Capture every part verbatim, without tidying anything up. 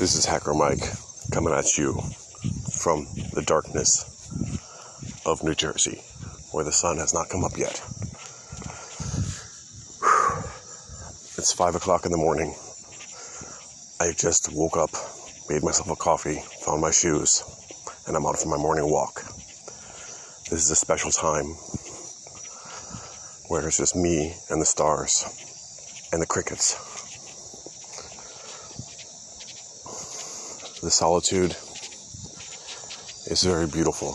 This is Hacker Mike coming at you from the darkness of New Jersey, where the sun has not come up yet. It's five o'clock in the morning. I just woke up, made myself a coffee, found my shoes, and I'm out for my morning walk. This is a special time where it's just me and the stars and the crickets. The solitude is very beautiful.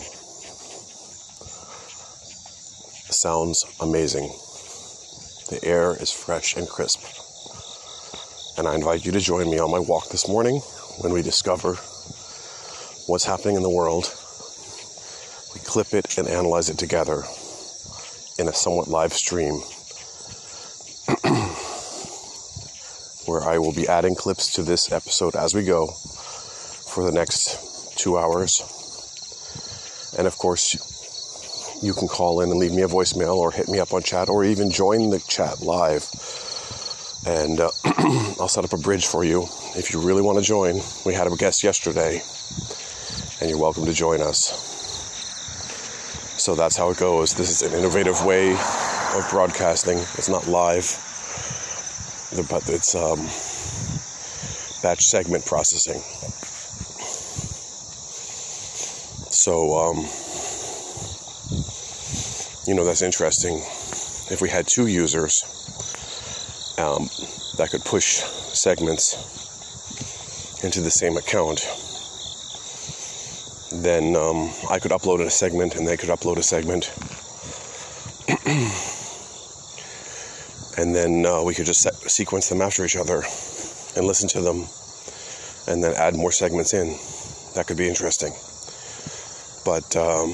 It sounds amazing. The air is fresh and crisp. And I invite you to join me on my walk this morning when we discover what's happening in the world. We clip it and analyze it together in a somewhat live stream where I will be adding clips to this episode as we go for the next two hours. And of course, you can call in and leave me a voicemail or hit me up on chat or even join the chat live. And uh, I'll set up a bridge for you if you really want to join. We had a guest yesterday, and you're welcome to join us. So that's how it goes. This is an innovative way of broadcasting. It's not live, but it's um, batch segment processing. So, um, you know, that's interesting. If we had two users um, that could push segments into the same account, then um, I could upload a segment and they could upload a segment. And then uh, we could just set, sequence them after each other and listen to them and then add more segments in. That could be interesting. But um,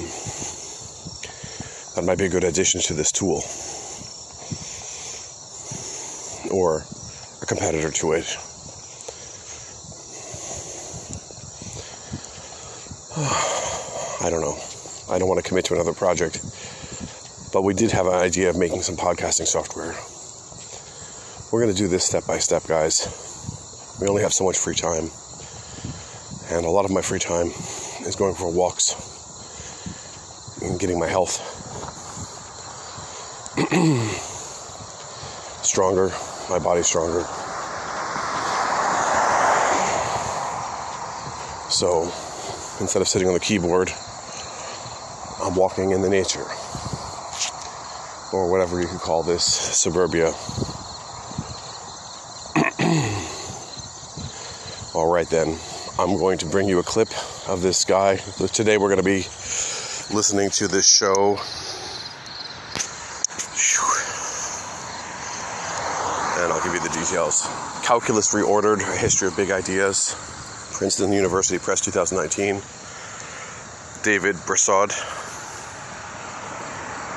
that might be a good addition to this tool, or a competitor to it. I don't know. I don't want to commit to another project, but we did have an idea of making some podcasting software. We're going to do this step by step, guys. We only have so much free time, and a lot of my free time is going for walks and getting my health stronger, my body stronger. So instead of sitting on the keyboard, I'm walking in the nature, or whatever you could call this suburbia. All right then, I'm going to bring you a clip of this guy. Today we're going to be listening to this show, and I'll give you the details. Calculus Reordered: A History of Big Ideas, Princeton University Press, twenty nineteen. David Bressoud.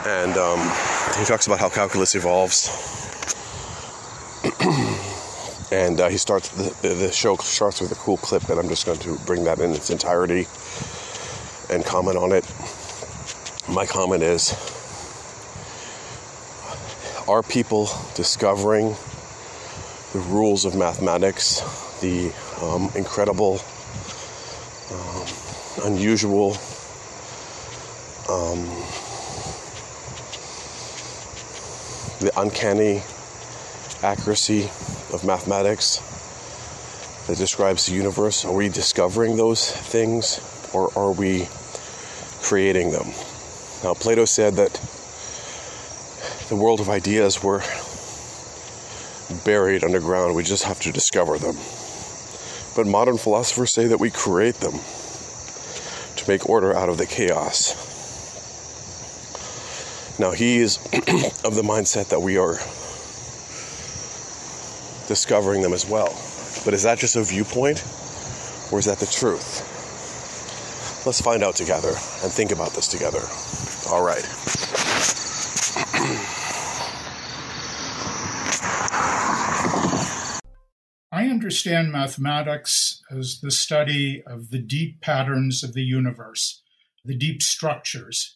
And um, he talks about how calculus evolves. And uh, he starts, the, the show starts with a cool clip, and I'm just going to bring that in its entirety and comment on it. My comment is, are people discovering the rules of mathematics, the um, incredible, um, unusual, um, the uncanny accuracy of mathematics that describes the universe? Are we discovering those things, or are we creating them? Now, Plato said that the world of ideas were buried underground. We just have to discover them. But modern philosophers say that we create them to make order out of the chaos. Now, he is of the mindset that we are discovering them as well. But is that just a viewpoint, or is that the truth? Let's find out together and think about this together. All right. I understand mathematics as the study of the deep patterns of the universe, the deep structures.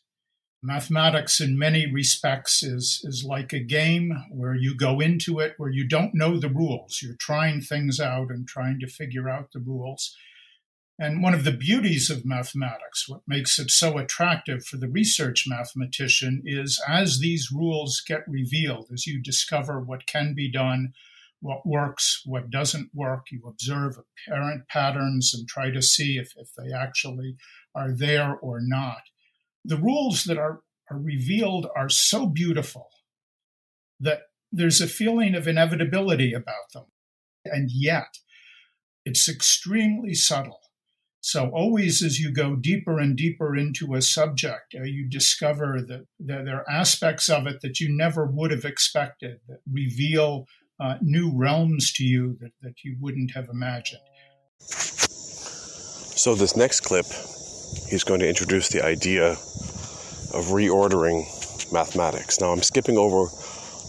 Mathematics in many respects is, is like a game where you go into it, where you don't know the rules. You're trying things out and trying to figure out the rules. And one of the beauties of mathematics, what makes it so attractive for the research mathematician, is as these rules get revealed, as you discover what can be done, what works, what doesn't work, you observe apparent patterns and try to see if, if they actually are there or not. The rules that are, are revealed are so beautiful that there's a feeling of inevitability about them. And yet, it's extremely subtle. So always as you go deeper and deeper into a subject, uh, you discover that, that there are aspects of it that you never would have expected, that reveal uh, new realms to you that, that you wouldn't have imagined. So this next clip, he's going to introduce the idea of reordering mathematics. Now, I'm skipping over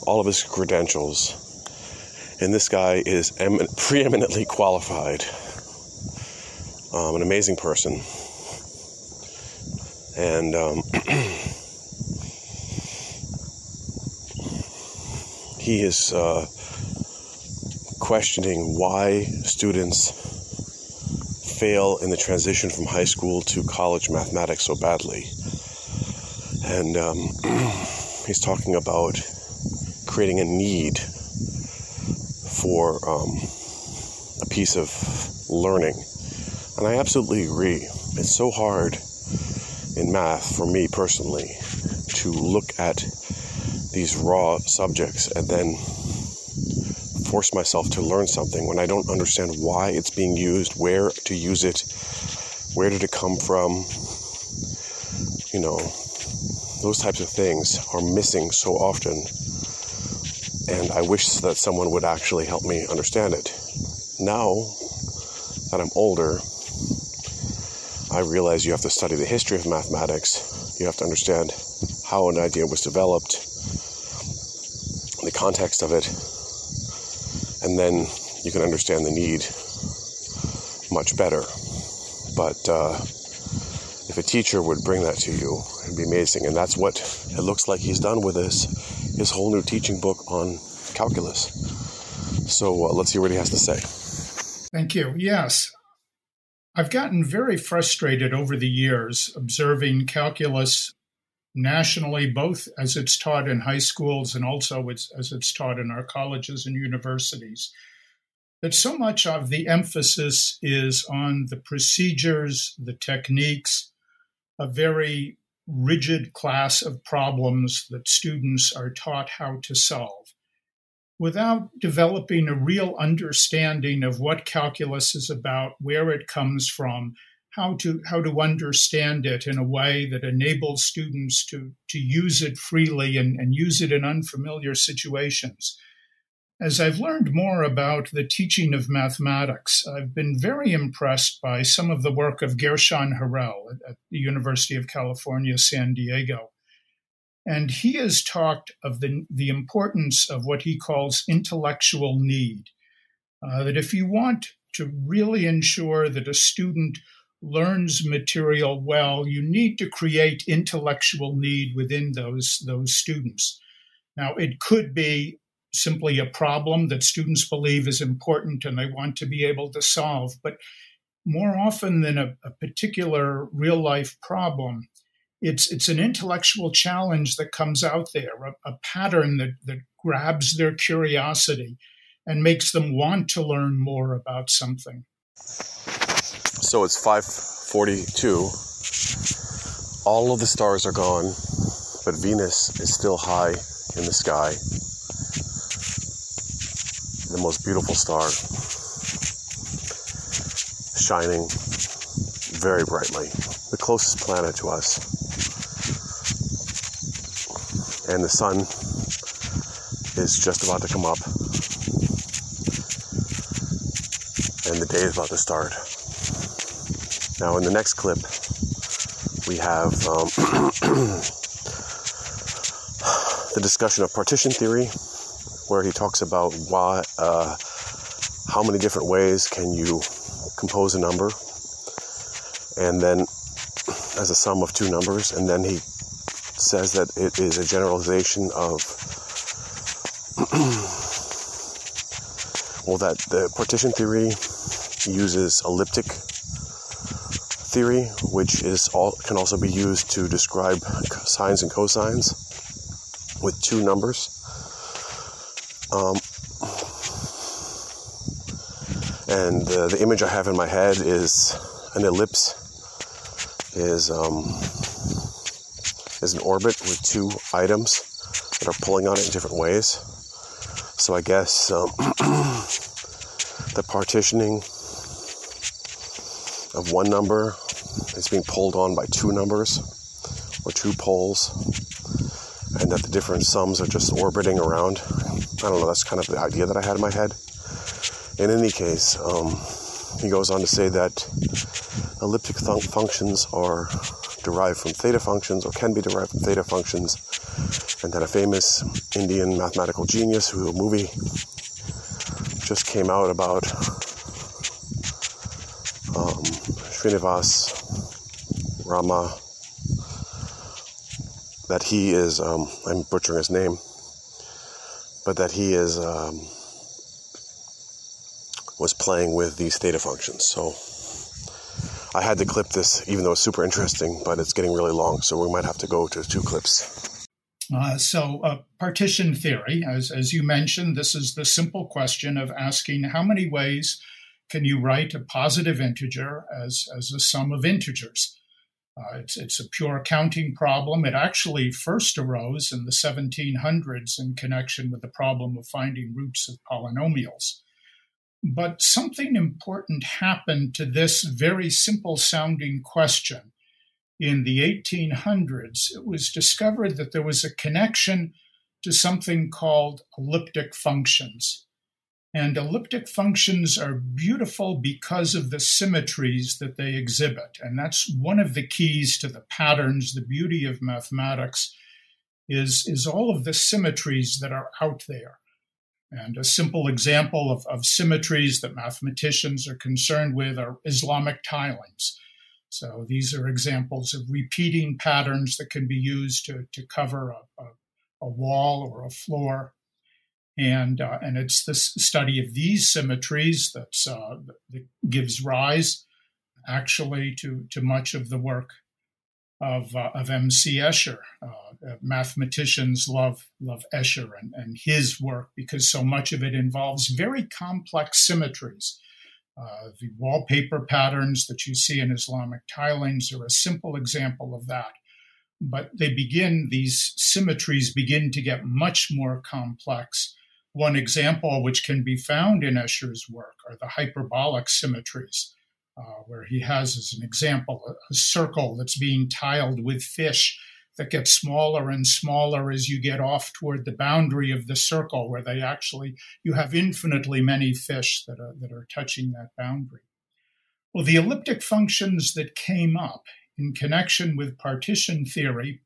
all of his credentials, and this guy is em- preeminently qualified, um, an amazing person. And um, he is uh, questioning why students fail in the transition from high school to college mathematics so badly. And um, he's talking about creating a need for um, a piece of learning. And I absolutely agree. It's so hard in math for me personally to look at these raw subjects and then force myself to learn something when I don't understand why it's being used, where to use it, where did it come from. You know, those types of things are missing so often, and I wish that someone would actually help me understand it. Now that I'm older, I realize you have to study the history of mathematics. You have to understand how an idea was developed, the context of it, and then you can understand the need much better. But uh, if a teacher would bring that to you, it'd be amazing. And that's what it looks like he's done with this, his whole new teaching book on calculus. So uh, let's hear what he has to say. Thank you. Yes. I've gotten very frustrated over the years observing calculus nationally, both as it's taught in high schools and also as, as it's taught in our colleges and universities, that so much of the emphasis is on the procedures, the techniques, a very rigid class of problems that students are taught how to solve, without developing a real understanding of what calculus is about, where it comes from, how to how to understand it in a way that enables students to, to use it freely and, and use it in unfamiliar situations. As I've learned more about the teaching of mathematics, I've been very impressed by some of the work of Gershon Harrell at, at the University of California, San Diego. And he has talked of the, the importance of what he calls intellectual need, uh, that if you want to really ensure that a student learns material well, you need to create intellectual need within those, those students. Now, it could be simply a problem that students believe is important and they want to be able to solve, but more often than a, a particular real-life problem, it's, it's an intellectual challenge that comes out there, a, a pattern that, that grabs their curiosity and makes them want to learn more about something. So it's five forty-two. All of the stars are gone, but Venus is still high in the sky. The most beautiful star, shining very brightly, the closest planet to us. And the sun is just about to come up, and the day is about to start. Now, in the next clip, we have um, the discussion of partition theory, where he talks about why, uh, how many different ways can you compose a number, and then as a sum of two numbers, and then he says that it is a generalization of, well, that the partition theory uses elliptic theory, which is all, can also be used to describe sines and cosines with two numbers. Um, and uh, the image I have in my head is an ellipse, is um, is an orbit with two items that are pulling on it in different ways. So I guess um, the partitioning of one number is being pulled on by two numbers or two poles, and that the different sums are just orbiting around. I don't know, that's kind of the idea that I had in my head. In any case, um, he goes on to say that elliptic th- functions are derived from theta functions, or can be derived from theta functions, and that a famous Indian mathematical genius, who a movie just came out about, um, Srinivasa Rama, that he is, um, I'm butchering his name, but that he is, um, was playing with these theta functions. So I had to clip this, even though it's super interesting, but it's getting really long, so we might have to go to two clips. Uh, so uh, partition theory, as, as you mentioned, this is the simple question of asking how many ways can you write a positive integer as, as a sum of integers? Uh, it's, it's a pure counting problem. It actually first arose in the seventeen hundreds in connection with the problem of finding roots of polynomials. But something important happened to this very simple-sounding question. In the eighteen hundreds, it was discovered that there was a connection to something called elliptic functions. And elliptic functions are beautiful because of the symmetries that they exhibit. And that's one of the keys to the patterns. The beauty of mathematics is, is all of the symmetries that are out there. And a simple example of, of symmetries that mathematicians are concerned with are Islamic tilings. So these are examples of repeating patterns that can be used to, to cover a, a, a wall or a floor. And uh, and it's the study of these symmetries that's, uh, that gives rise actually to, to much of the work of uh, of M C. Escher. Uh, mathematicians love love Escher and, and his work because so much of it involves very complex symmetries. Uh, the wallpaper patterns that you see in Islamic tilings are a simple example of that. But they begin, these symmetries begin to get much more complex. One example which can be found in Escher's work are the hyperbolic symmetries. Uh, where he has, as an example, a, a circle that's being tiled with fish that gets smaller and smaller as you get off toward the boundary of the circle, where they actually, you have infinitely many fish that are, that are touching that boundary. Well, the elliptic functions that came up in connection with partition theory,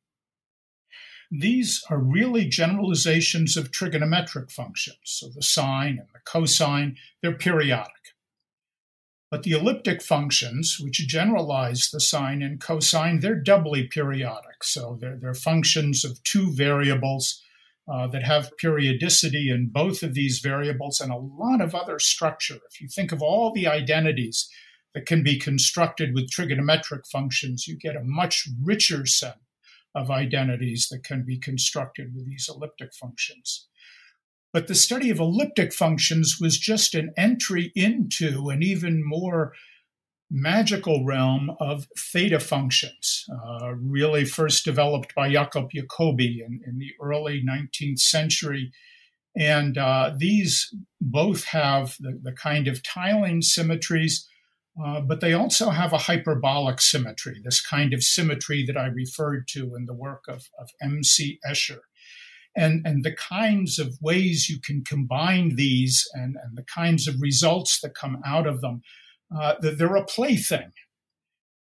these are really generalizations of trigonometric functions. So the sine and the cosine, they're periodic. But the elliptic functions, which generalize the sine and cosine, they're doubly periodic. So they're, they're functions of two variables uh, that have periodicity in both of these variables and a lot of other structure. If you think of all the identities that can be constructed with trigonometric functions, you get a much richer set of identities that can be constructed with these elliptic functions. But the study of elliptic functions was just an entry into an even more magical realm of theta functions, uh, really first developed by Jakob Jacobi in, in the early nineteenth century. And uh, these both have the, the kind of tiling symmetries, uh, but they also have a hyperbolic symmetry, this kind of symmetry that I referred to in the work of, of M C. Escher. And, and the kinds of ways you can combine these and, and the kinds of results that come out of them, uh, they're a plaything.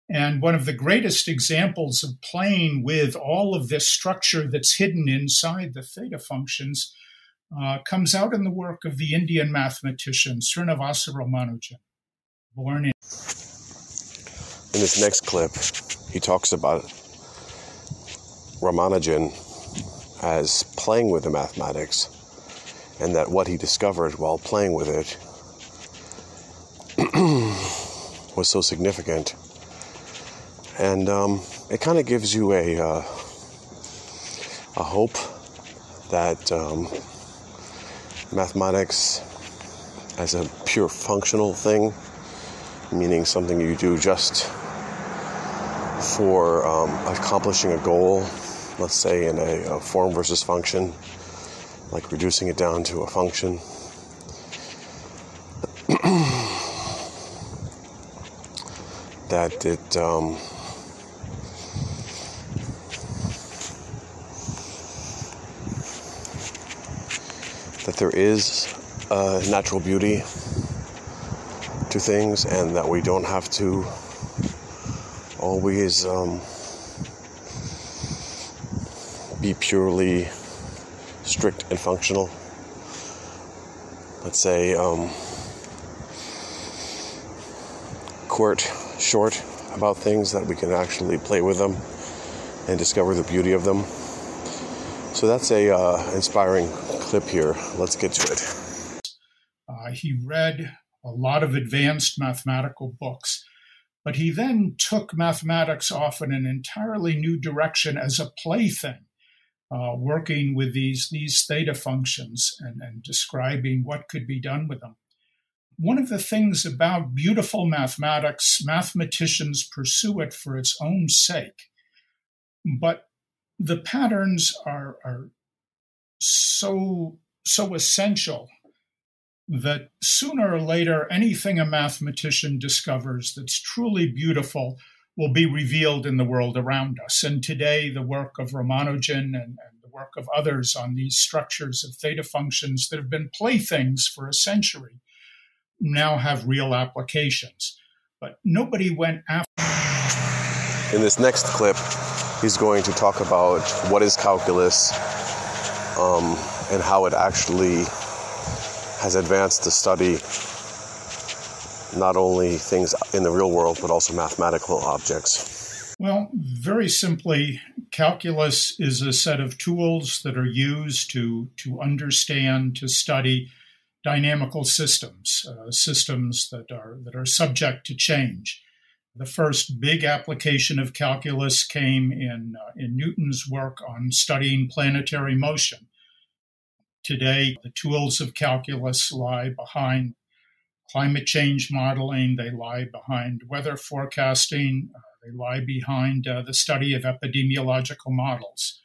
And one of the greatest examples of playing with all of this structure that's hidden inside the theta functions uh, comes out in the work of the Indian mathematician Srinivasa Ramanujan, born in... In this next clip, he talks about Ramanujan as playing with the mathematics, and that what he discovered while playing with it was so significant. And um, it kind of gives you a uh, a hope that um, mathematics as a pure functional thing, meaning something you do just for um, accomplishing a goal, let's say in a, a form versus function, like reducing it down to a function, that it um, that there is a natural beauty to things, and that we don't have to always um, be purely strict and functional. Let's say um, court short about things, that we can actually play with them and discover the beauty of them. So that's a uh, inspiring clip here. Let's get to it. Uh, he read a lot of advanced mathematical books, but he then took mathematics off in an entirely new direction as a plaything, uh, working with these, these theta functions and, and describing what could be done with them. One of the things about beautiful mathematics, mathematicians pursue it for its own sake, but the patterns are, are so, so essential that sooner or later, anything a mathematician discovers that's truly beautiful will be revealed in the world around us. And today, the work of Ramanujan and, and the work of others on these structures of theta functions that have been playthings for a century now have real applications. But nobody went after. In this next clip, he's going to talk about what is calculus um, and how it actually has advanced to study not only things in the real world, but also mathematical objects. Well, very simply, calculus is a set of tools that are used to, to understand, to study dynamical systems, uh, systems that are, that are subject to change. The first big application of calculus came in, uh, in Newton's work on studying planetary motion. Today, the tools of calculus lie behind climate change modeling, they lie behind weather forecasting, uh, they lie behind uh, the study of epidemiological models.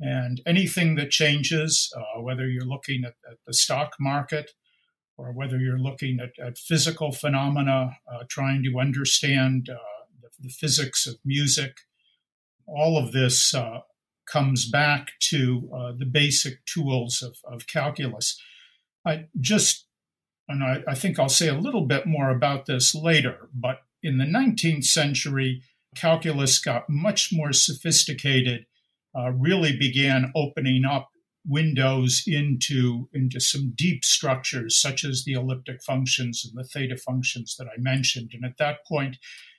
And anything that changes, uh, whether you're looking at, at the stock market or whether you're looking at, at physical phenomena, uh, trying to understand uh, the, the physics of music, all of this uh, comes back to uh, the basic tools of, of calculus. I just, and I, I think I'll say a little bit more about this later, but in the nineteenth century, calculus got much more sophisticated, uh, really began opening up windows into, into some deep structures, such as the elliptic functions and the theta functions that I mentioned. And at that point,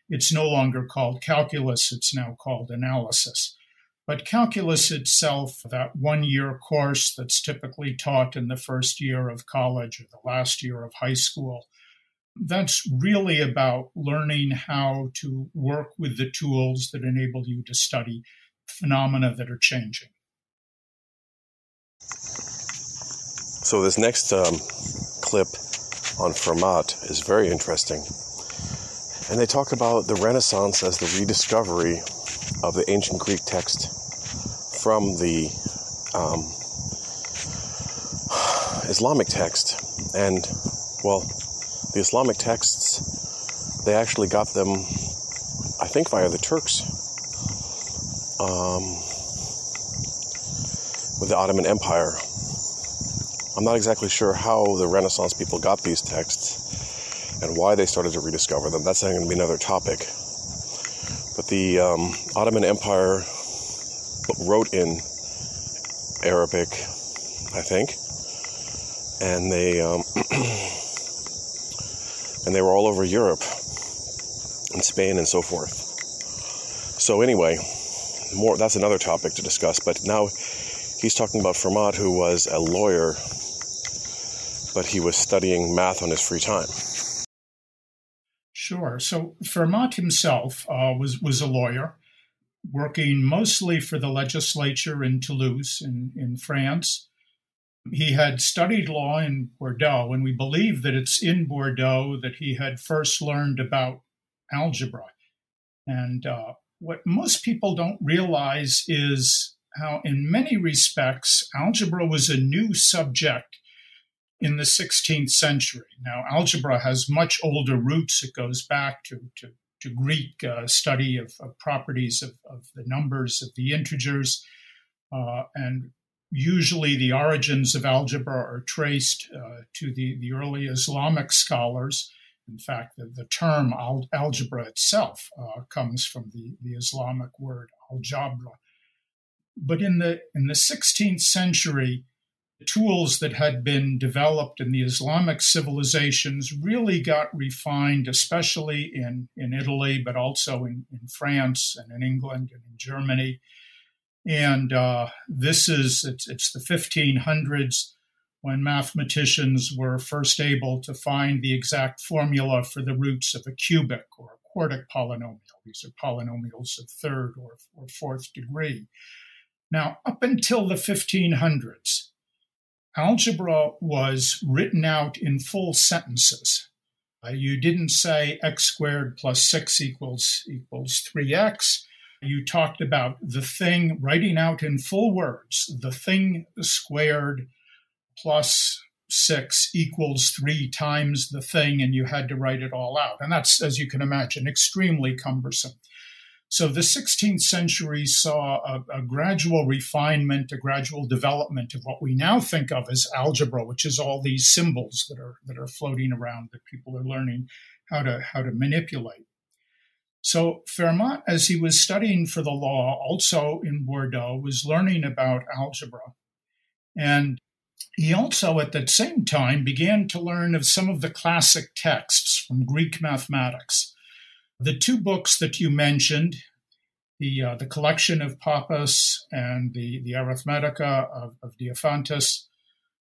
it's no longer called calculus, it's now called analysis. But calculus itself, that one-year course that's typically taught in the first year of college or the last year of high school, that's really about learning how to work with the tools that enable you to study phenomena that are changing. So this next um, clip on Fermat is very interesting. And they talk about the Renaissance as the rediscovery of the ancient Greek text from the um, Islamic text. And, well, the Islamic texts, they actually got them, I think, via the Turks, um, with the Ottoman Empire. I'm not exactly sure how the Renaissance people got these texts and why they started to rediscover them. That's going to be another topic. But the um, Ottoman Empire wrote in Arabic, I think, and they um, and they were all over Europe and Spain and so forth. So anyway, more, that's another topic to discuss. But now he's talking about Fermat, who was a lawyer, but he was studying math on his free time. Sure. So Fermat himself uh, was, was a lawyer, working mostly for the legislature in Toulouse in, in France. He had studied law in Bordeaux, and we believe that it's in Bordeaux that he had first learned about algebra. And uh, what most people don't realize is how, in many respects, algebra was a new subject in the sixteenth century. Now, algebra has much older roots. It goes back to, to, to Greek uh, study of, of properties of, of the numbers, of the integers, uh, and usually the origins of algebra are traced uh, to the, the early Islamic scholars. In fact, the, the term al- algebra itself uh, comes from the, the Islamic word al-jabra. But in the, in the sixteenth century, the tools that had been developed in the Islamic civilizations really got refined, especially in, in Italy, but also in, in France and in England and in Germany. And uh, this is, it's, it's the fifteen hundreds when mathematicians were first able to find the exact formula for the roots of a cubic or a quartic polynomial. These are polynomials of third or, or fourth degree. Now, up until the fifteen hundreds, algebra was written out in full sentences. Uh, you didn't say x squared plus six equals equals three x. You talked about the thing, writing out in full words, the thing squared plus six equals three times the thing, and you had to write it all out. And that's, as you can imagine, extremely cumbersome. So the sixteenth century saw a, a gradual refinement, a gradual development of what we now think of as algebra, which is all these symbols that are that are floating around that people are learning how to how to manipulate. So Fermat, as he was studying for the law, also in Bordeaux, was learning about algebra. And he also, at that same time, began to learn of some of the classic texts from Greek mathematics. The two books that you mentioned, the uh, the collection of Pappus and the, the Arithmetica of, of Diophantus,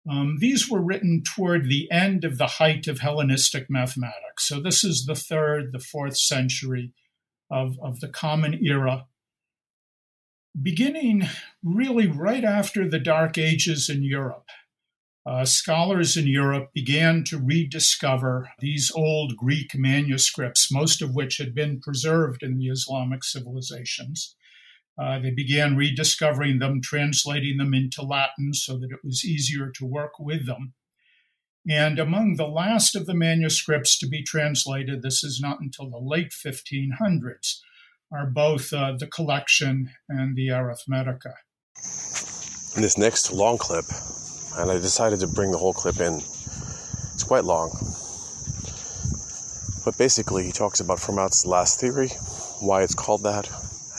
Um, these were written toward the end of the height of Hellenistic mathematics. So this is the third, the fourth century of, of the Common Era, beginning really right after the Dark Ages in Europe. Uh, scholars in Europe began to rediscover these old Greek manuscripts, most of which had been preserved in the Islamic civilizations. Uh, they began rediscovering them, translating them into Latin so that it was easier to work with them. And among the last of the manuscripts to be translated, this is not until the late fifteen hundreds, are both uh, the collection and the Arithmetica. In this next long clip, and I decided to bring the whole clip in, it's quite long, but basically he talks about Fermat's last theory, why it's called that.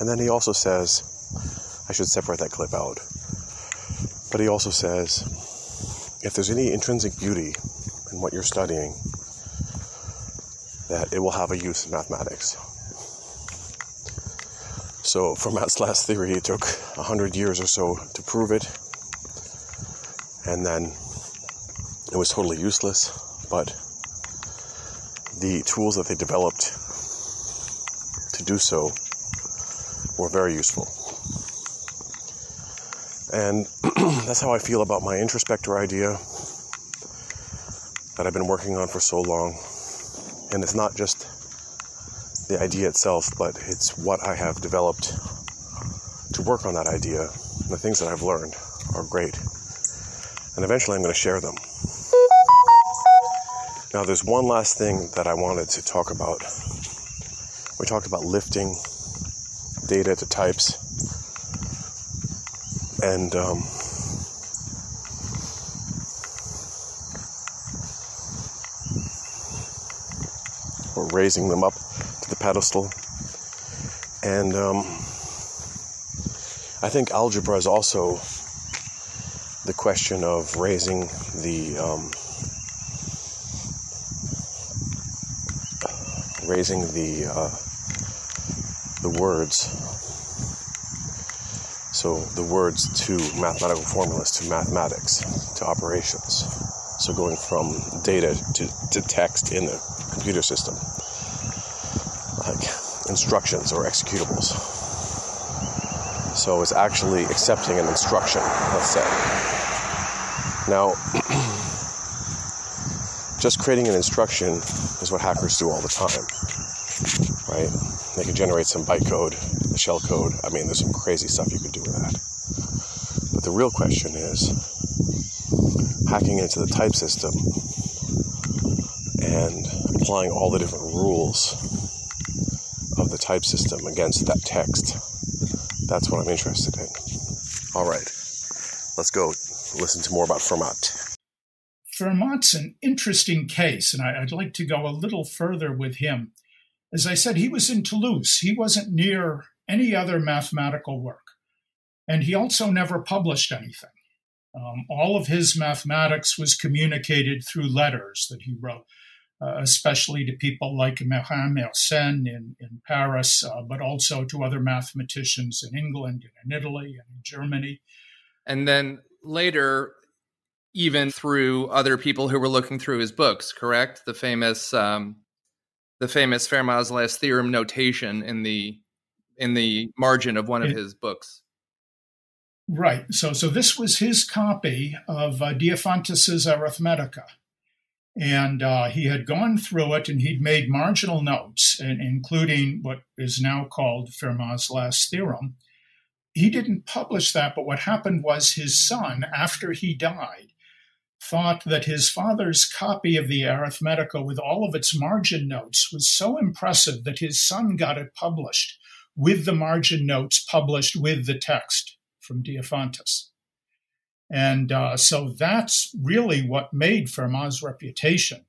And then he also says, I should separate that clip out, but he also says, if there's any intrinsic beauty in what you're studying, that it will have a use in mathematics. So Fermat's last theory, it took a hundred years or so to prove it, and then it was totally useless, but the tools that they developed to do so were very useful. And that's how I feel about my introspector idea that I've been working on for so long. And it's not just the idea itself, but it's what I have developed to work on that idea. And the things that I've learned are great. And eventually I'm going to share them. Now there's one last thing that I wanted to talk about. We talked about lifting data to types, and um, or raising them up to the pedestal, and um, I think algebra is also the question of raising the um, raising the uh, the words So the words to mathematical formulas, to mathematics, to operations. So going from data to, to text in the computer system, like instructions or executables. So it's actually accepting an instruction, let's say. Now, just creating an instruction is what hackers do all the time, right? They can generate some bytecode, the shell code. I mean, there's some crazy stuff you could do with that. But the real question is hacking into the type system and applying all the different rules of the type system against that text. That's what I'm interested in. All right, let's go listen to more about Fermat. Fermat's an interesting case, and I'd like to go a little further with him. As I said, he was in Toulouse. He wasn't near any other mathematical work. And he also never published anything. Um, all of his mathematics was communicated through letters that he wrote, uh, especially to people like Merin Mersenne in, in Paris, uh, but also to other mathematicians in England and in Italy and in Germany. And then later, even through other people who were looking through his books, correct? The famous... Um... The famous Fermat's Last Theorem notation in the in the margin of one of it, his books. Right. So, so this was his copy of uh, Diophantus's Arithmetica, and uh, he had gone through it and he'd made marginal notes, and, including what is now called Fermat's Last Theorem. He didn't publish that, but what happened was his son, after he died, thought that his father's copy of the Arithmetica with all of its margin notes was so impressive that his son got it published with the margin notes published with the text from Diophantus. And uh, so that's really what made Fermat's reputation,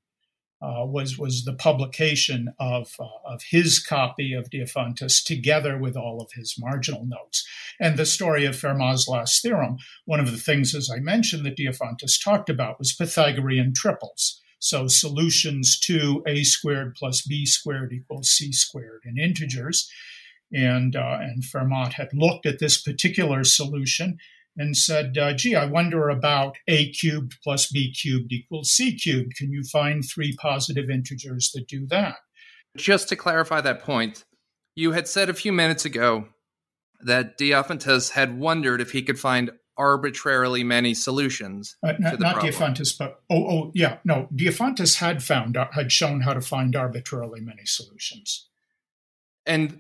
uh, was, was the publication of, uh, of his copy of Diophantus together with all of his marginal notes. And the story of Fermat's Last Theorem, one of the things, as I mentioned, that Diophantus talked about was Pythagorean triples. So solutions to a squared plus b squared equals c squared in integers. And, uh, and Fermat had looked at this particular solution and said, uh, gee, I wonder about a cubed plus b cubed equals c cubed. Can you find three positive integers that do that? Just to clarify that point, you had said a few minutes ago that Diophantus had wondered if he could find arbitrarily many solutions. Uh, not to the not problem. Diophantus, but oh, oh, yeah, no. Diophantus had found, had shown how to find arbitrarily many solutions. And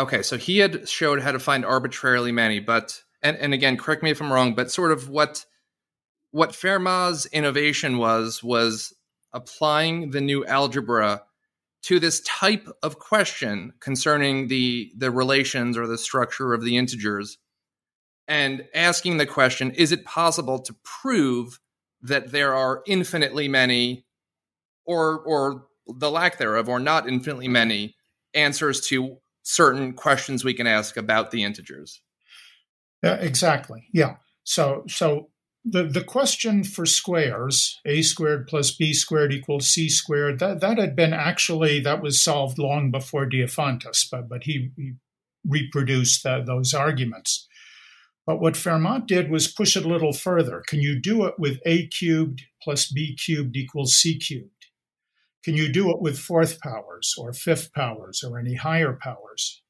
okay, so he had showed how to find arbitrarily many, but and, and again, correct me if I'm wrong, but sort of what what Fermat's innovation was was applying the new algebra to this type of question concerning the, the relations or the structure of the integers, and asking the question, is it possible to prove that there are infinitely many, or or the lack thereof, or not infinitely many, answers to certain questions we can ask about the integers? Uh, exactly, yeah. So so The the question for squares, a squared plus b squared equals c squared, that, that had been actually, that was solved long before Diophantus, but, but he, he reproduced the, those arguments. But what Fermat did was push it a little further. Can you do it with a cubed plus b cubed equals c cubed? Can you do it with fourth powers or fifth powers or any higher powers?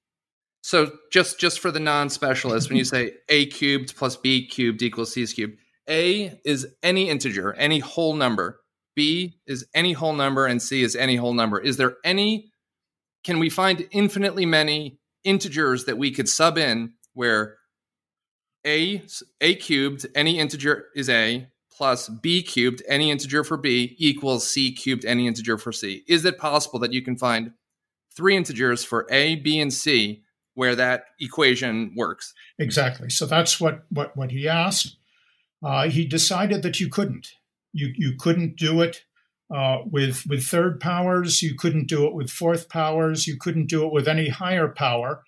So just, just for the non-specialists, when you say a cubed plus b cubed equals c cubed, A is any integer, any whole number. B is any whole number, and C is any whole number. Is there any, can we find infinitely many integers that we could sub in where A, A cubed, any integer is A, plus B cubed, any integer for B, equals C cubed, any integer for C? Is it possible that you can find three integers for A, B, and C where that equation works? Exactly. So that's what, what, what he asked. Uh, he decided that you couldn't. You you couldn't do it uh, with with third powers. You couldn't do it with fourth powers. You couldn't do it with any higher power.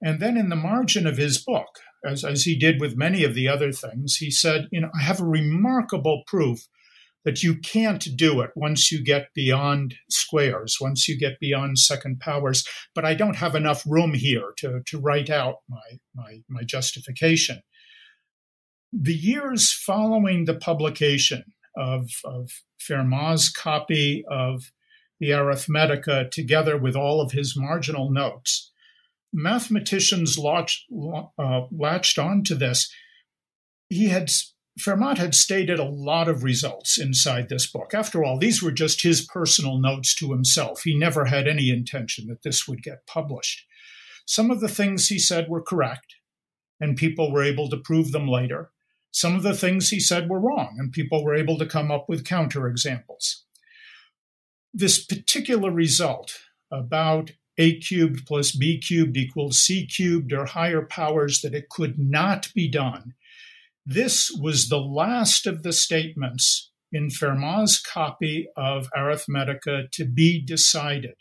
And then in the margin of his book, as as he did with many of the other things, he said, you know, I have a remarkable proof that you can't do it once you get beyond squares, once you get beyond second powers. But I don't have enough room here to, to write out my, my, my justification. The years following the publication of, of Fermat's copy of the Arithmetica, together with all of his marginal notes, mathematicians latched, uh, latched onto this. He had Fermat had stated a lot of results inside this book. After all, these were just his personal notes to himself. He never had any intention that this would get published. Some of the things he said were correct, and people were able to prove them later. Some of the things he said were wrong, and people were able to come up with counterexamples. This particular result about a cubed plus b cubed equals c cubed or higher powers, that it could not be done, this was the last of the statements in Fermat's copy of Arithmetica to be decided.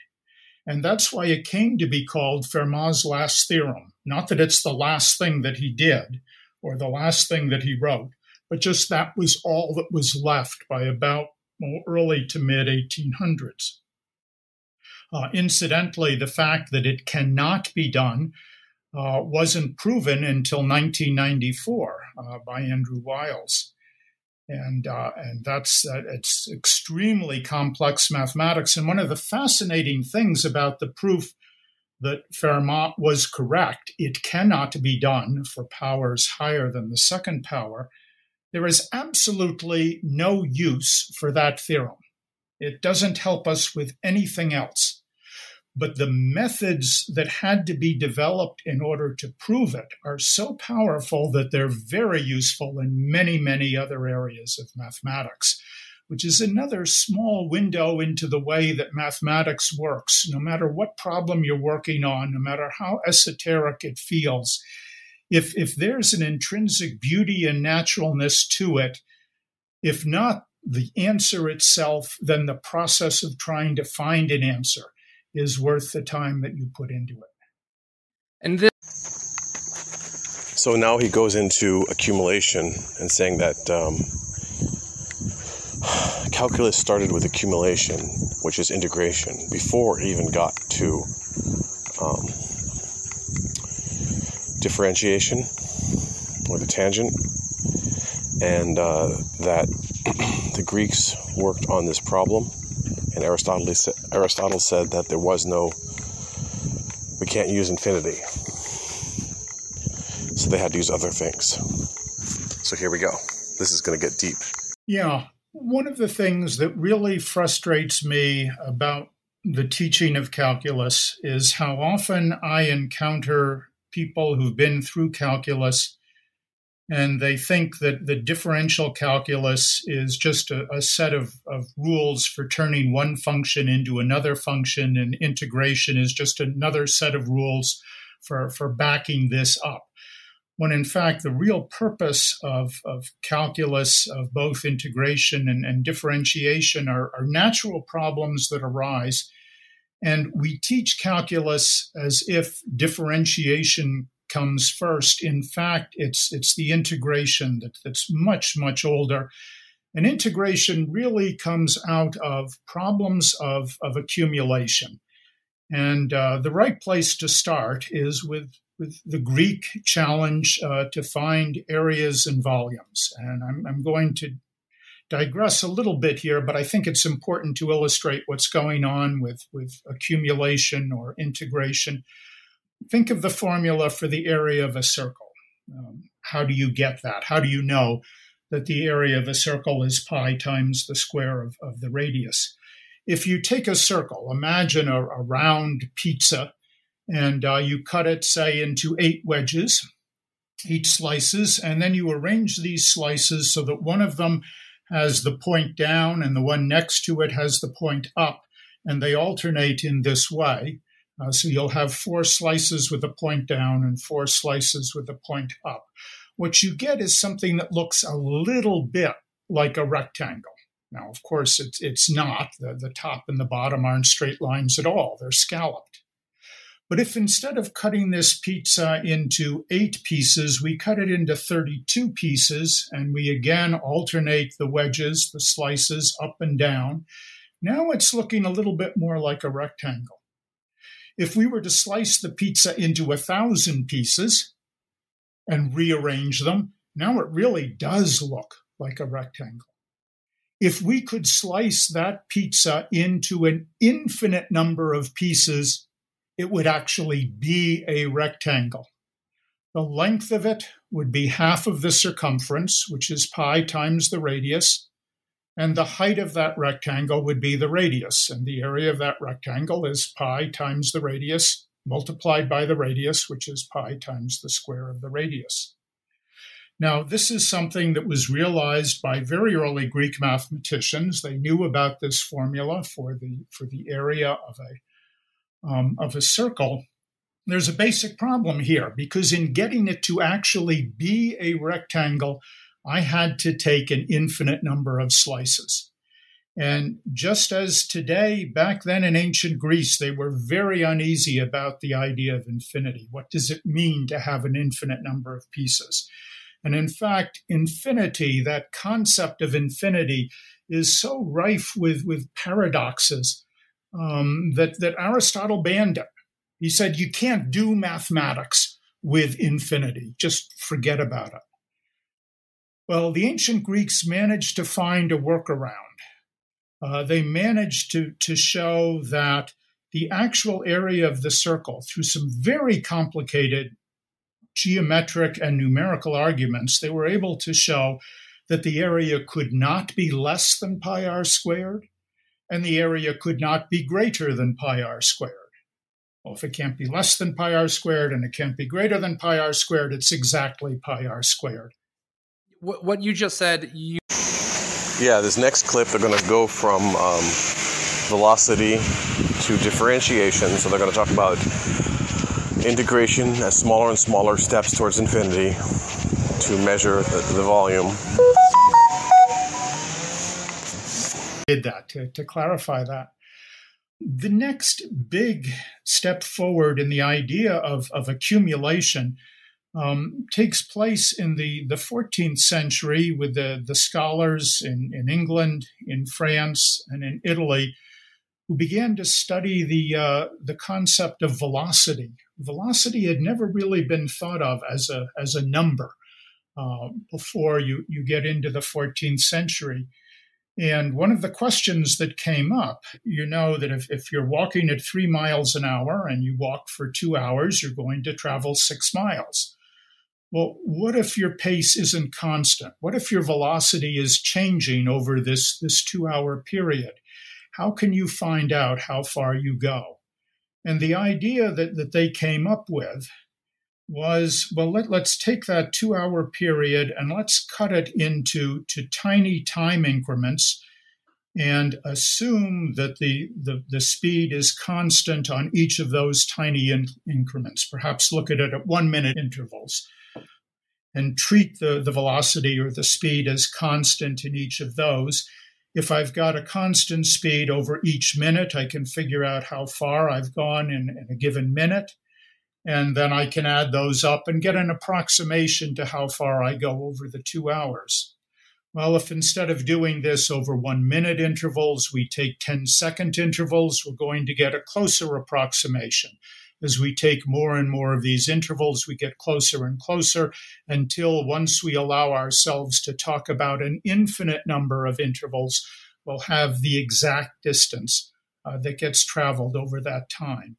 And that's why it came to be called Fermat's Last Theorem. Not that it's the last thing that he did or the last thing that he wrote, but just that was all that was left by about early to mid eighteen hundreds. Uh, incidentally, the fact that it cannot be done Uh, wasn't proven until nineteen ninety-four uh, by Andrew Wiles. And uh, and that's uh, it's extremely complex mathematics. And one of the fascinating things about the proof that Fermat was correct, it cannot be done for powers higher than the second power, there is absolutely no use for that theorem. It doesn't help us with anything else. But the methods that had to be developed in order to prove it are so powerful that they're very useful in many, many other areas of mathematics, which is another small window into the way that mathematics works. No matter what problem you're working on, no matter how esoteric it feels, if, if there's an intrinsic beauty and naturalness to it, if not the answer itself, then the process of trying to find an answer is worth the time that you put into it. And this- So now he goes into accumulation and saying that um, calculus started with accumulation, which is integration, before it even got to um, differentiation or the tangent, and uh, that the Greeks worked on this problem. And Aristotle said, Aristotle said that there was no, we can't use infinity. So they had to use other things. So here we go. This is going to get deep. Yeah. One of the things that really frustrates me about the teaching of calculus is how often I encounter people who've been through calculus and they think that the differential calculus is just a, a set of, of rules for turning one function into another function, and integration is just another set of rules for, for backing this up. When in fact, the real purpose of, of calculus, of both integration and, and differentiation, are, are natural problems that arise. And we teach calculus as if differentiation comes first. In fact, it's it's the integration that, that's much, much older. And integration really comes out of problems of, of accumulation. And uh, the right place to start is with, with the Greek challenge uh, to find areas and volumes. And I'm, I'm going to digress a little bit here, but I think it's important to illustrate what's going on with, with accumulation or integration. Think of the formula for the area of a circle. Um, how do you get that? How do you know that the area of a circle is pi times the square of, of the radius? If you take a circle, imagine a, a round pizza, and uh, you cut it, say, into eight wedges, eight slices, and then you arrange these slices so that one of them has the point down and the one next to it has the point up, and they alternate in this way. Uh, so you'll have four slices with a point down and four slices with a point up. What you get is something that looks a little bit like a rectangle. Now, of course, it's, it's not. The, the top and the bottom aren't straight lines at all. They're scalloped. But if instead of cutting this pizza into eight pieces, we cut it into thirty-two pieces, and we again alternate the wedges, the slices up and down, now it's looking a little bit more like a rectangle. If we were to slice the pizza into a thousand pieces and rearrange them, now it really does look like a rectangle. If we could slice that pizza into an infinite number of pieces, it would actually be a rectangle. The length of it would be half of the circumference, which is pi times the radius, and the height of that rectangle would be the radius, and the area of that rectangle is pi times the radius multiplied by the radius, which is pi times the square of the radius. Now, this is something that was realized by very early Greek mathematicians. They knew about this formula for the, for the area of a Um, of a circle. There's a basic problem here, because in getting it to actually be a rectangle, I had to take an infinite number of slices. And just as today, back then in ancient Greece, they were very uneasy about the idea of infinity. What does it mean to have an infinite number of pieces? And in fact, infinity, that concept of infinity, is so rife with, with paradoxes Um, that, that Aristotle banned it. He said, you can't do mathematics with infinity. Just forget about it. Well, the ancient Greeks managed to find a workaround. Uh, they managed to, to show that the actual area of the circle, through some very complicated geometric and numerical arguments, they were able to show that the area could not be less than pi r squared, and the area could not be greater than pi r squared. Well, if it can't be less than pi r squared and it can't be greater than pi r squared, it's exactly pi r squared. What, what you just said, you... Yeah, this next clip, they're going to go from um, velocity to differentiation. So they're going to talk about integration at smaller and smaller steps towards infinity to measure the, the volume. Did that to, to clarify that. The next big step forward in the idea of, of accumulation um, takes place in the, the fourteenth century with the, the scholars in, in England, in France, and in Italy, who began to study the, uh, the concept of velocity. Velocity had never really been thought of as a, as a number uh, before you, you get into the fourteenth century. And one of the questions that came up, you know that if, if you're walking at three miles an hour and you walk for two hours, you're going to travel six miles. Well, what if your pace isn't constant? What if your velocity is changing over this, this two-hour period? How can you find out how far you go? And the idea that, that they came up with was, well, let, let's take that two-hour period and let's cut it into to tiny time increments and assume that the, the, the speed is constant on each of those tiny in- increments. Perhaps look at it at one-minute intervals and treat the, the velocity or the speed as constant in each of those. If I've got a constant speed over each minute, I can figure out how far I've gone in, in a given minute. And then I can add those up and get an approximation to how far I go over the two hours. Well, if instead of doing this over one-minute intervals, we take ten-second intervals, we're going to get a closer approximation. As we take more and more of these intervals, we get closer and closer until once we allow ourselves to talk about an infinite number of intervals, we'll have the exact distance uh, that gets traveled over that time.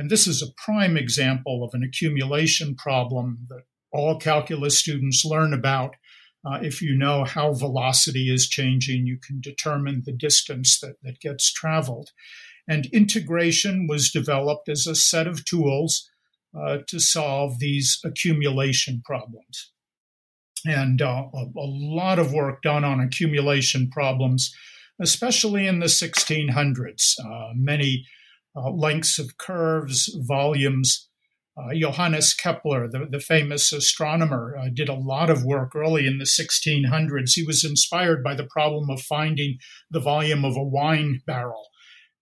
And this is a prime example of an accumulation problem that all calculus students learn about. Uh, if you know how velocity is changing, you can determine the distance that, that gets traveled. And integration was developed as a set of tools uh, to solve these accumulation problems. And uh, a, a lot of work done on accumulation problems, especially in the sixteen hundreds. Uh, many Uh, lengths of curves, volumes. Uh, Johannes Kepler, the, the famous astronomer, uh, did a lot of work early in the sixteen hundreds. He was inspired by the problem of finding the volume of a wine barrel.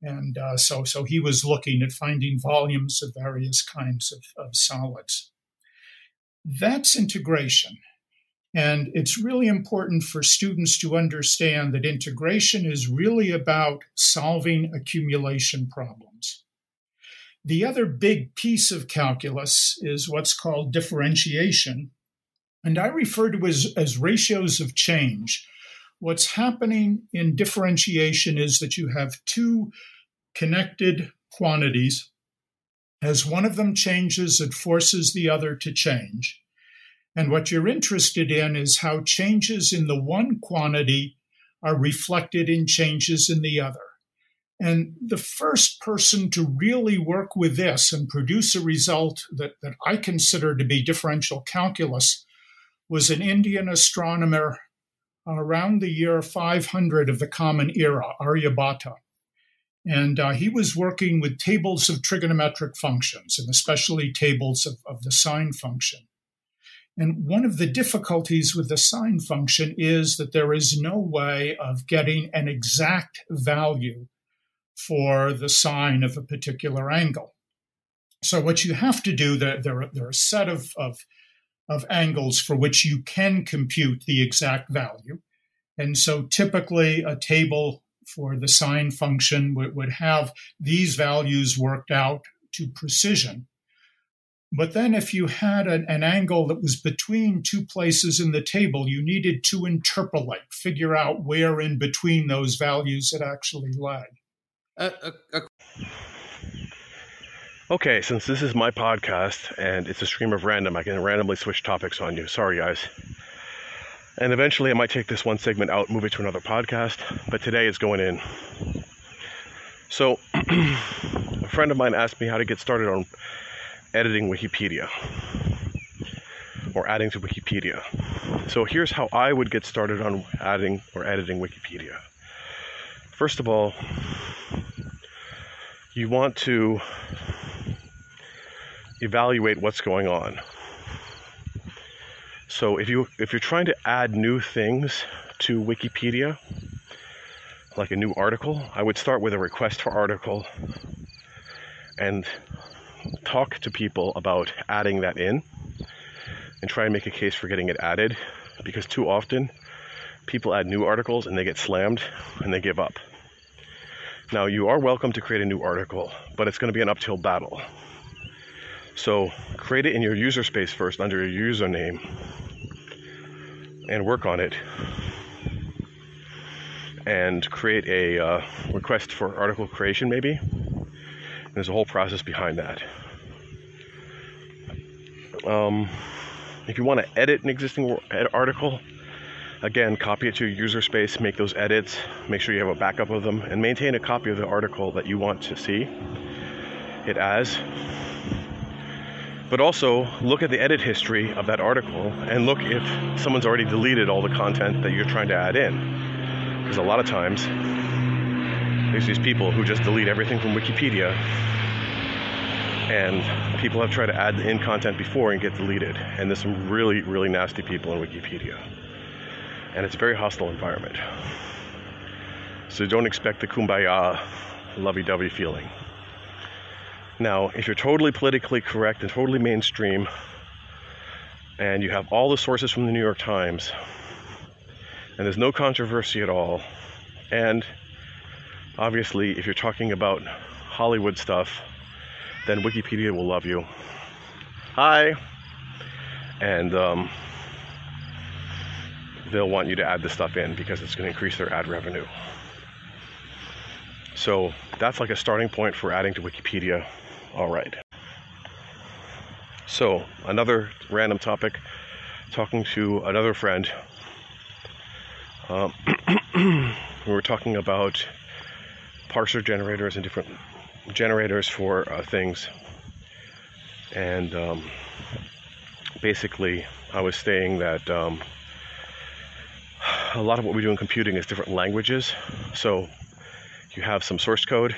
And uh, so, so he was looking at finding volumes of various kinds of, of solids. That's integration. And it's really important for students to understand that integration is really about solving accumulation problems. The other big piece of calculus is what's called differentiation, and I refer to it as, as ratios of change. What's happening in differentiation is that you have two connected quantities. As one of them changes, it forces the other to change. And what you're interested in is how changes in the one quantity are reflected in changes in the other. And the first person to really work with this and produce a result that, that I consider to be differential calculus was an Indian astronomer around the year five hundred of the Common Era, Aryabhata. And uh, he was working with tables of trigonometric functions, and especially tables of, of the sine function. And one of the difficulties with the sine function is that there is no way of getting an exact value for the sine of a particular angle. So what you have to do, there, there, there are a set of, of, of angles for which you can compute the exact value. And so typically a table for the sine function would, would have these values worked out to precision. But then if you had an, an angle that was between two places in the table, you needed to interpolate, figure out where in between those values it actually lay. Uh, uh, uh. Okay, since this is my podcast and it's a stream of random, I can randomly switch topics on you. Sorry, guys. And eventually I might take this one segment out, move it to another podcast, but today it's going in. So a friend of mine asked me how to get started on editing Wikipedia or adding to Wikipedia. So here's how I would get started on adding or editing Wikipedia. First of all, you want to evaluate what's going on. So if you if you're trying to add new things to Wikipedia, like a new article, I would start with a request for article and talk to people about adding that in and try and make a case for getting it added, because too often people add new articles and they get slammed and they give up. Now, you are welcome to create a new article, but it's going to be an uphill battle. So create it in your user space first under your username and work on it. And create a uh, request for article creation, maybe. There's a whole process behind that. Um, if you want to edit an existing article, again, copy it to your user space, make those edits, make sure you have a backup of them, and maintain a copy of the article that you want to see it as. But also, look at the edit history of that article and look if someone's already deleted all the content that you're trying to add in. Because a lot of times, there's these people who just delete everything from Wikipedia, and people have tried to add in content before and get deleted. And there's some really, really nasty people in Wikipedia. And it's a very hostile environment. So don't expect the kumbaya, lovey-dovey feeling. Now, if you're totally politically correct and totally mainstream, and you have all the sources from the New York Times, and there's no controversy at all, and obviously, if you're talking about Hollywood stuff, then Wikipedia will love you. Hi! And, um... they'll want you to add this stuff in because it's going to increase their ad revenue. So that's like a starting point for adding to Wikipedia. All right. So another random topic, talking to another friend. Um, we were talking about parser generators and different generators for uh, things. And um, basically I was saying that um, a lot of what we do in computing is different languages. So you have some source code,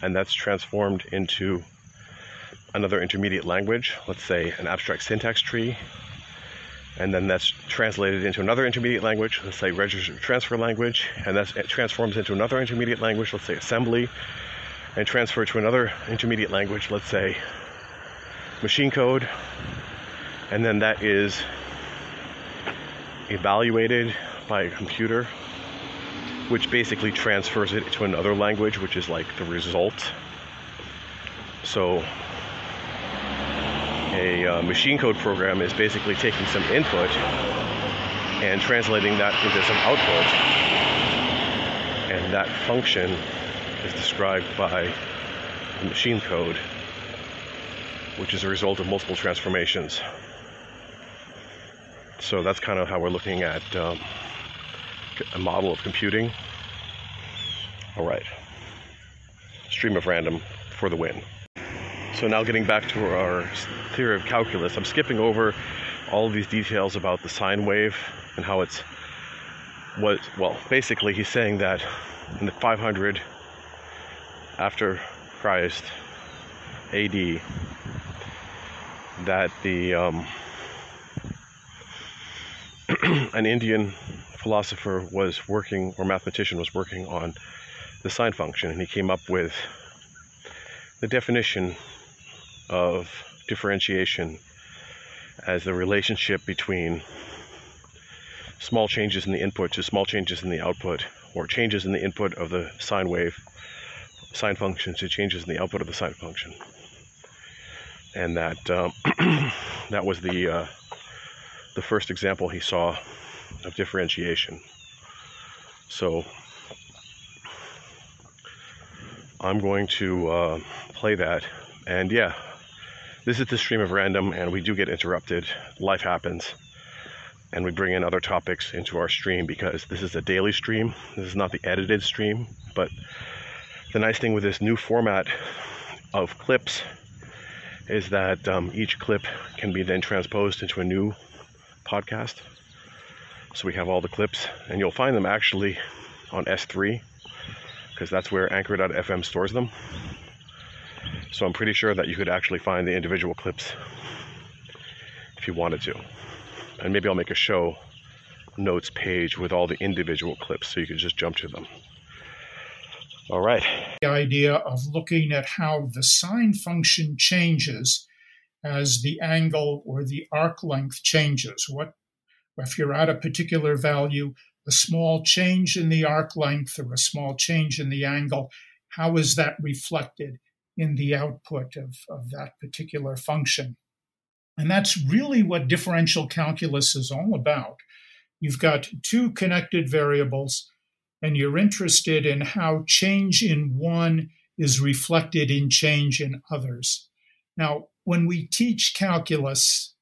and that's transformed into another intermediate language, let's say an abstract syntax tree, and then that's translated into another intermediate language, let's say register transfer language, and that's, it transforms into another intermediate language, let's say assembly, and transfer to another intermediate language, let's say machine code, and then that is evaluated by a computer, which basically transfers it to another language, which is like the result. So a uh, machine code program is basically taking some input and translating that into some output, and that function is described by the machine code, which is a result of multiple transformations. So that's kind of how we're looking at um, a model of computing. All right, stream of random for the win. So now getting back to our theory of calculus, I'm skipping over all of these details about the sine wave and how it's what. Well, basically he's saying that in the five hundred after Christ A D, that the um, an Indian philosopher was working, or mathematician was working on the sine function, and he came up with the definition of differentiation as the relationship between small changes in the input to small changes in the output, or changes in the input of the sine wave, sine function to changes in the output of the sine function. And that um, that was the uh, the first example he saw of differentiation. So I'm going to uh, play that, and yeah, this is the stream of random, and we do get interrupted. Life happens, and we bring in other topics into our stream because this is a daily stream. This is not the edited stream, but the nice thing with this new format of clips is that um, each clip can be then transposed into a new podcast. So we have all the clips, and you'll find them actually on S three, because that's where Anchor dot f m stores them. So I'm pretty sure that you could actually find the individual clips if you wanted to. And maybe I'll make a show notes page with all the individual clips so you can just jump to them. All right. The idea of looking at how the sine function changes as the angle or the arc length changes. What if you're at a particular value, a small change in the arc length or a small change in the angle, how is that reflected in the output of, of that particular function? And that's really what differential calculus is all about. You've got two connected variables, and you're interested in how change in one is reflected in change in others. Now, when we teach calculus,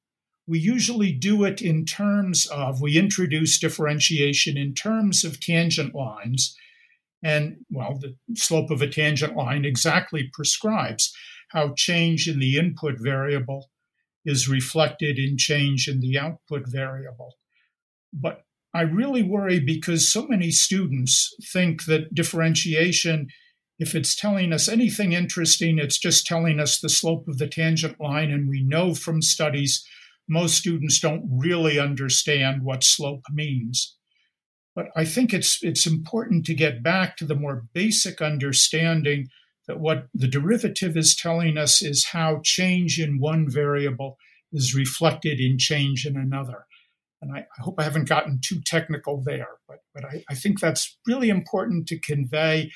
we usually do it in terms of, we introduce differentiation in terms of tangent lines. And, well, the slope of a tangent line exactly prescribes how change in the input variable is reflected in change in the output variable. But I really worry because so many students think that differentiation, if it's telling us anything interesting, it's just telling us the slope of the tangent line, and we know from studies most students don't really understand what slope means. But I think it's it's important to get back to the more basic understanding that what the derivative is telling us is how change in one variable is reflected in change in another. And I, I hope I haven't gotten too technical there, but, but I, I think that's really important to convey.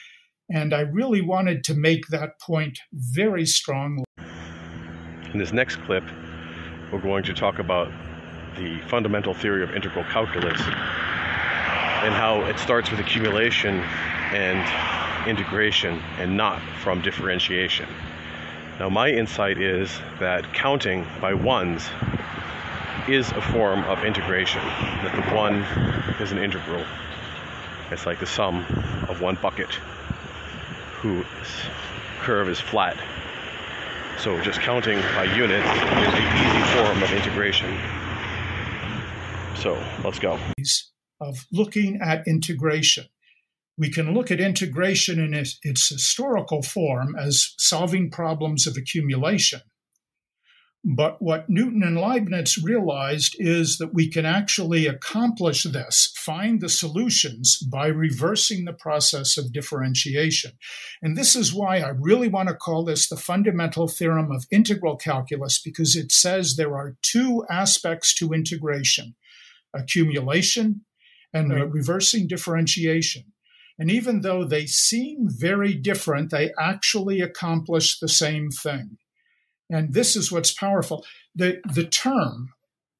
And I really wanted to make that point very strongly. In this next clip, we're going to talk about the fundamental theory of integral calculus and how it starts with accumulation and integration and not from differentiation. Now, my insight is that counting by ones is a form of integration, that the one is an integral. It's like the sum of one bucket whose curve is flat. So just counting by units is the easy form of integration. So let's go. Of looking at integration. We can look at integration in its, its historical form as solving problems of accumulation. But what Newton and Leibniz realized is that we can actually accomplish this, find the solutions by reversing the process of differentiation. And this is why I really want to call this the fundamental theorem of integral calculus, because it says there are two aspects to integration, accumulation and uh, reversing differentiation. And even though they seem very different, they actually accomplish the same thing. And this is what's powerful. The, the term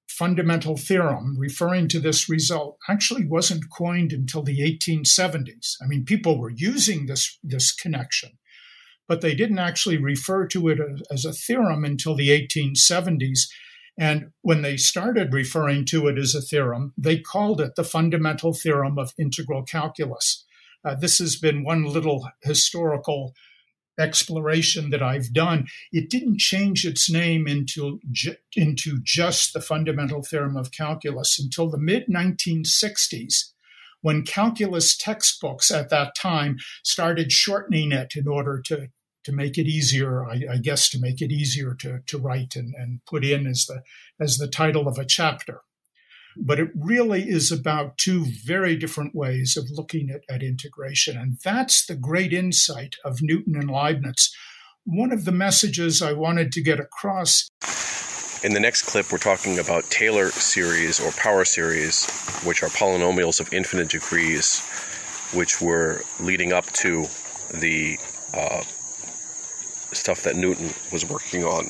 fundamental theorem referring to this result actually wasn't coined until the eighteen seventies. I mean, people were using this, this connection, but they didn't actually refer to it as a theorem until the eighteen seventies. And when they started referring to it as a theorem, they called it the fundamental theorem of integral calculus. Uh, this has been one little historical exploration that I've done. It didn't change its name into, ju- into just the fundamental theorem of calculus until the mid nineteen sixties, when calculus textbooks at that time started shortening it in order to, to make it easier, I, I guess, to make it easier to, to write and, and put in as the, as the title of a chapter. But it really is about two very different ways of looking at, at integration. And that's the great insight of Newton and Leibniz. One of the messages I wanted to get across. In the next clip, we're talking about Taylor series or power series, which are polynomials of infinite degrees, which were leading up to the uh, stuff that Newton was working on.